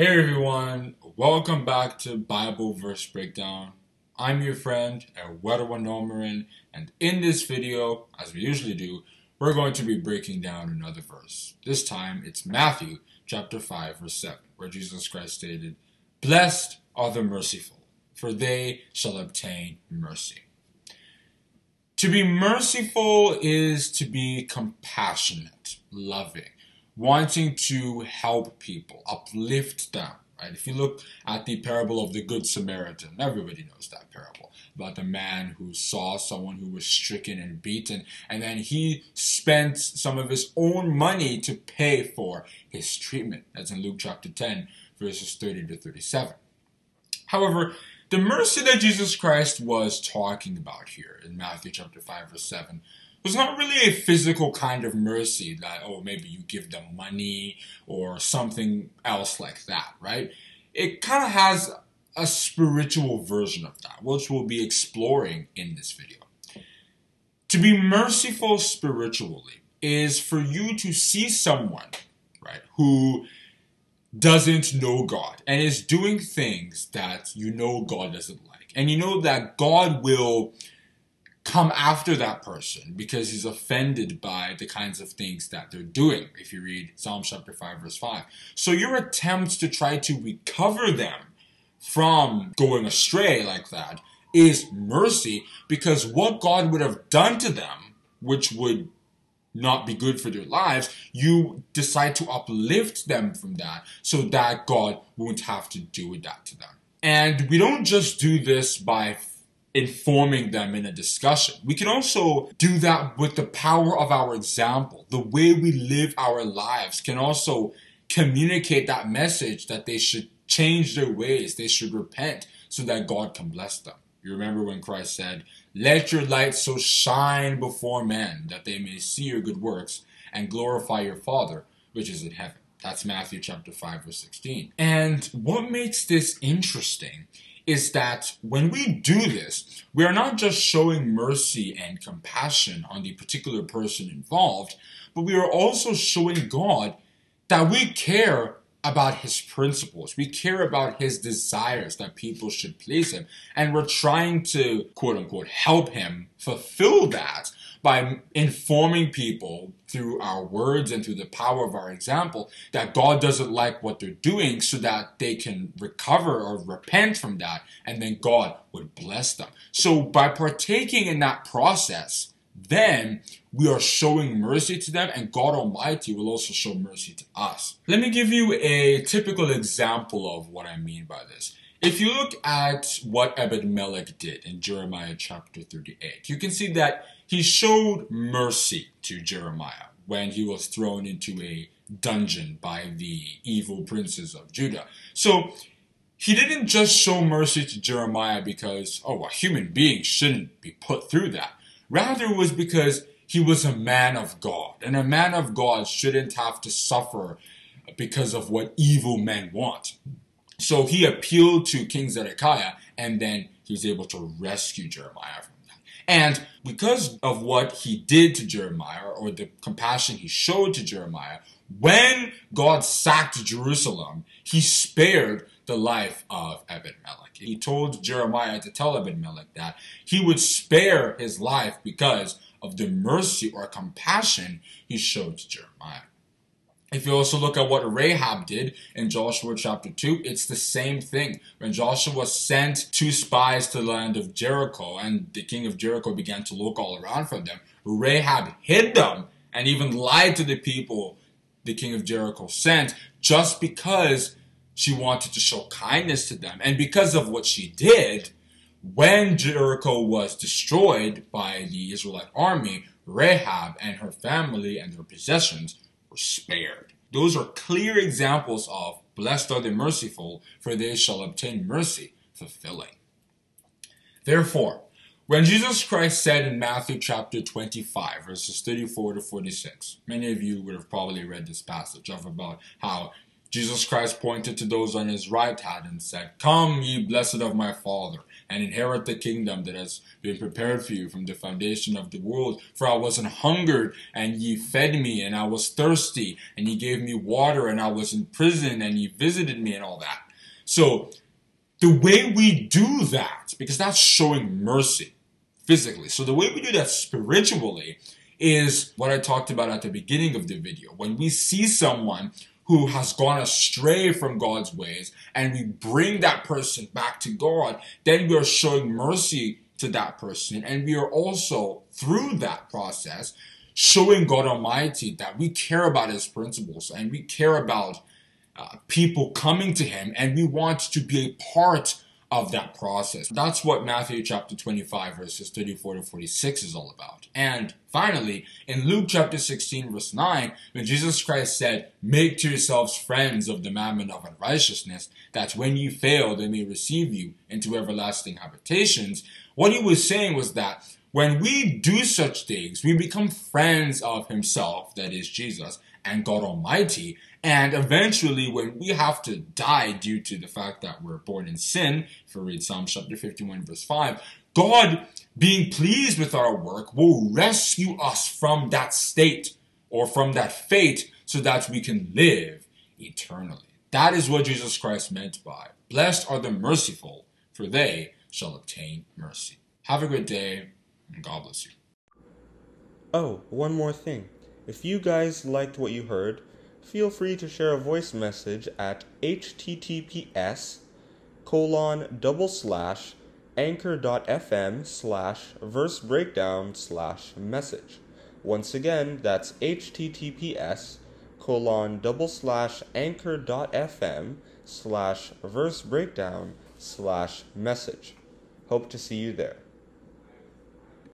Hey everyone, welcome back to Bible Verse Breakdown. I'm your friend, Erwin Omerin, and in this video, as we usually do, we're going to be breaking down another verse. This time, it's Matthew chapter 5, verse 7, where Jesus Christ stated, "Blessed are the merciful, for they shall obtain mercy." To be merciful is to be compassionate, loving, wanting to help people, uplift them, right? If you look at the parable of the Good Samaritan, everybody knows that parable, about the man who saw someone who was stricken and beaten, and then he spent some of his own money to pay for his treatment. That's in Luke chapter 10, verses 30 to 37. However, the mercy that Jesus Christ was talking about here in Matthew chapter 5, verse 7, was not really a physical kind of mercy that, oh, maybe you give them money or something else like that, right? It kind of has a spiritual version of that, which we'll be exploring in this video. To be merciful spiritually is for you to see someone, right, who doesn't know God and is doing things that you know God doesn't like. And you know that God will come after that person because he's offended by the kinds of things that they're doing, if you read Psalm chapter 5, verse 5. So your attempts to try to recover them from going astray like that is mercy, because what God would have done to them, which would not be good for their lives, you decide to uplift them from that so that God won't have to do that to them. And we don't just do this by informing them in a discussion. We can also do that with the power of our example. The way we live our lives can also communicate that message that they should change their ways, they should repent, so that God can bless them. You remember when Christ said, "Let your light so shine before men that they may see your good works and glorify your Father which is in heaven." That's Matthew chapter 5, verse 16. And what makes this interesting is that when we do this, we are not just showing mercy and compassion on the particular person involved, but we are also showing God that we care about his principles. We care about his desires that people should please him. And we're trying to, quote unquote, help him fulfill that by informing people through our words and through the power of our example that God doesn't like what they're doing, so that they can recover or repent from that, and then God would bless them. So by partaking in that process, then we are showing mercy to them, and God Almighty will also show mercy to us. Let me give you a typical example of what I mean by this. If you look at what Ebed-Melech did in Jeremiah chapter 38, you can see that he showed mercy to Jeremiah when he was thrown into a dungeon by the evil princes of Judah. So he didn't just show mercy to Jeremiah because, oh, a human being shouldn't be put through that. Rather, it was because he was a man of God, and a man of God shouldn't have to suffer because of what evil men want. So he appealed to King Zedekiah, and then he was able to rescue Jeremiah from that. And because of what he did to Jeremiah, or the compassion he showed to Jeremiah, when God sacked Jerusalem, he spared the life of Ebed-Melech. He told Jeremiah to tell Ebed-Melech that he would spare his life because of the mercy or compassion he showed to Jeremiah. If you also look at what Rahab did in Joshua chapter 2, it's the same thing. When Joshua sent two spies to the land of Jericho, and the king of Jericho began to look all around for them, Rahab hid them and even lied to the people the king of Jericho sent, just because she wanted to show kindness to them. And because of what she did, when Jericho was destroyed by the Israelite army, Rahab and her family and their possessions were spared. Those are clear examples of "blessed are the merciful, for they shall obtain mercy," fulfilling. Therefore, when Jesus Christ said in Matthew chapter 25, verses 34 to 46, many of you would have probably read this passage of about how Jesus Christ pointed to those on his right hand and said, "Come, ye blessed of my Father, and inherit the kingdom that has been prepared for you from the foundation of the world. For I was an hungered, and ye fed me, and I was thirsty, and ye gave me water, and I was in prison, and ye visited me, and all that. So the way we do that, because that's showing mercy physically. So the way we do that spiritually is what I talked about at the beginning of the video. When we see someone who has gone astray from God's ways and we bring that person back to God, then we are showing mercy to that person. And we are also, through that process, showing God Almighty that we care about His principles and we care about people coming to Him, and we want to be a part of that process. That's what Matthew chapter 25 verses 34 to 46 is all about. And finally, in Luke chapter 16 verse 9, when Jesus Christ said, "Make to yourselves friends of the mammon of unrighteousness, that when you fail they may receive you into everlasting habitations," what He was saying was that when we do such things, we become friends of Himself, that is Jesus, and God Almighty, and eventually when we have to die due to the fact that we're born in sin, if we read Psalm chapter 51 verse 5, God, being pleased with our work, will rescue us from that state or from that fate so that we can live eternally. That is what Jesus Christ meant by, "Blessed are the merciful, for they shall obtain mercy." Have a good day, and God bless you. Oh, one more thing. If you guys liked what you heard, feel free to share a voice message at https://anchor.fm/versebreakdown/message. Once again, that's https://anchor.fm/versebreakdown/message. Hope to see you there.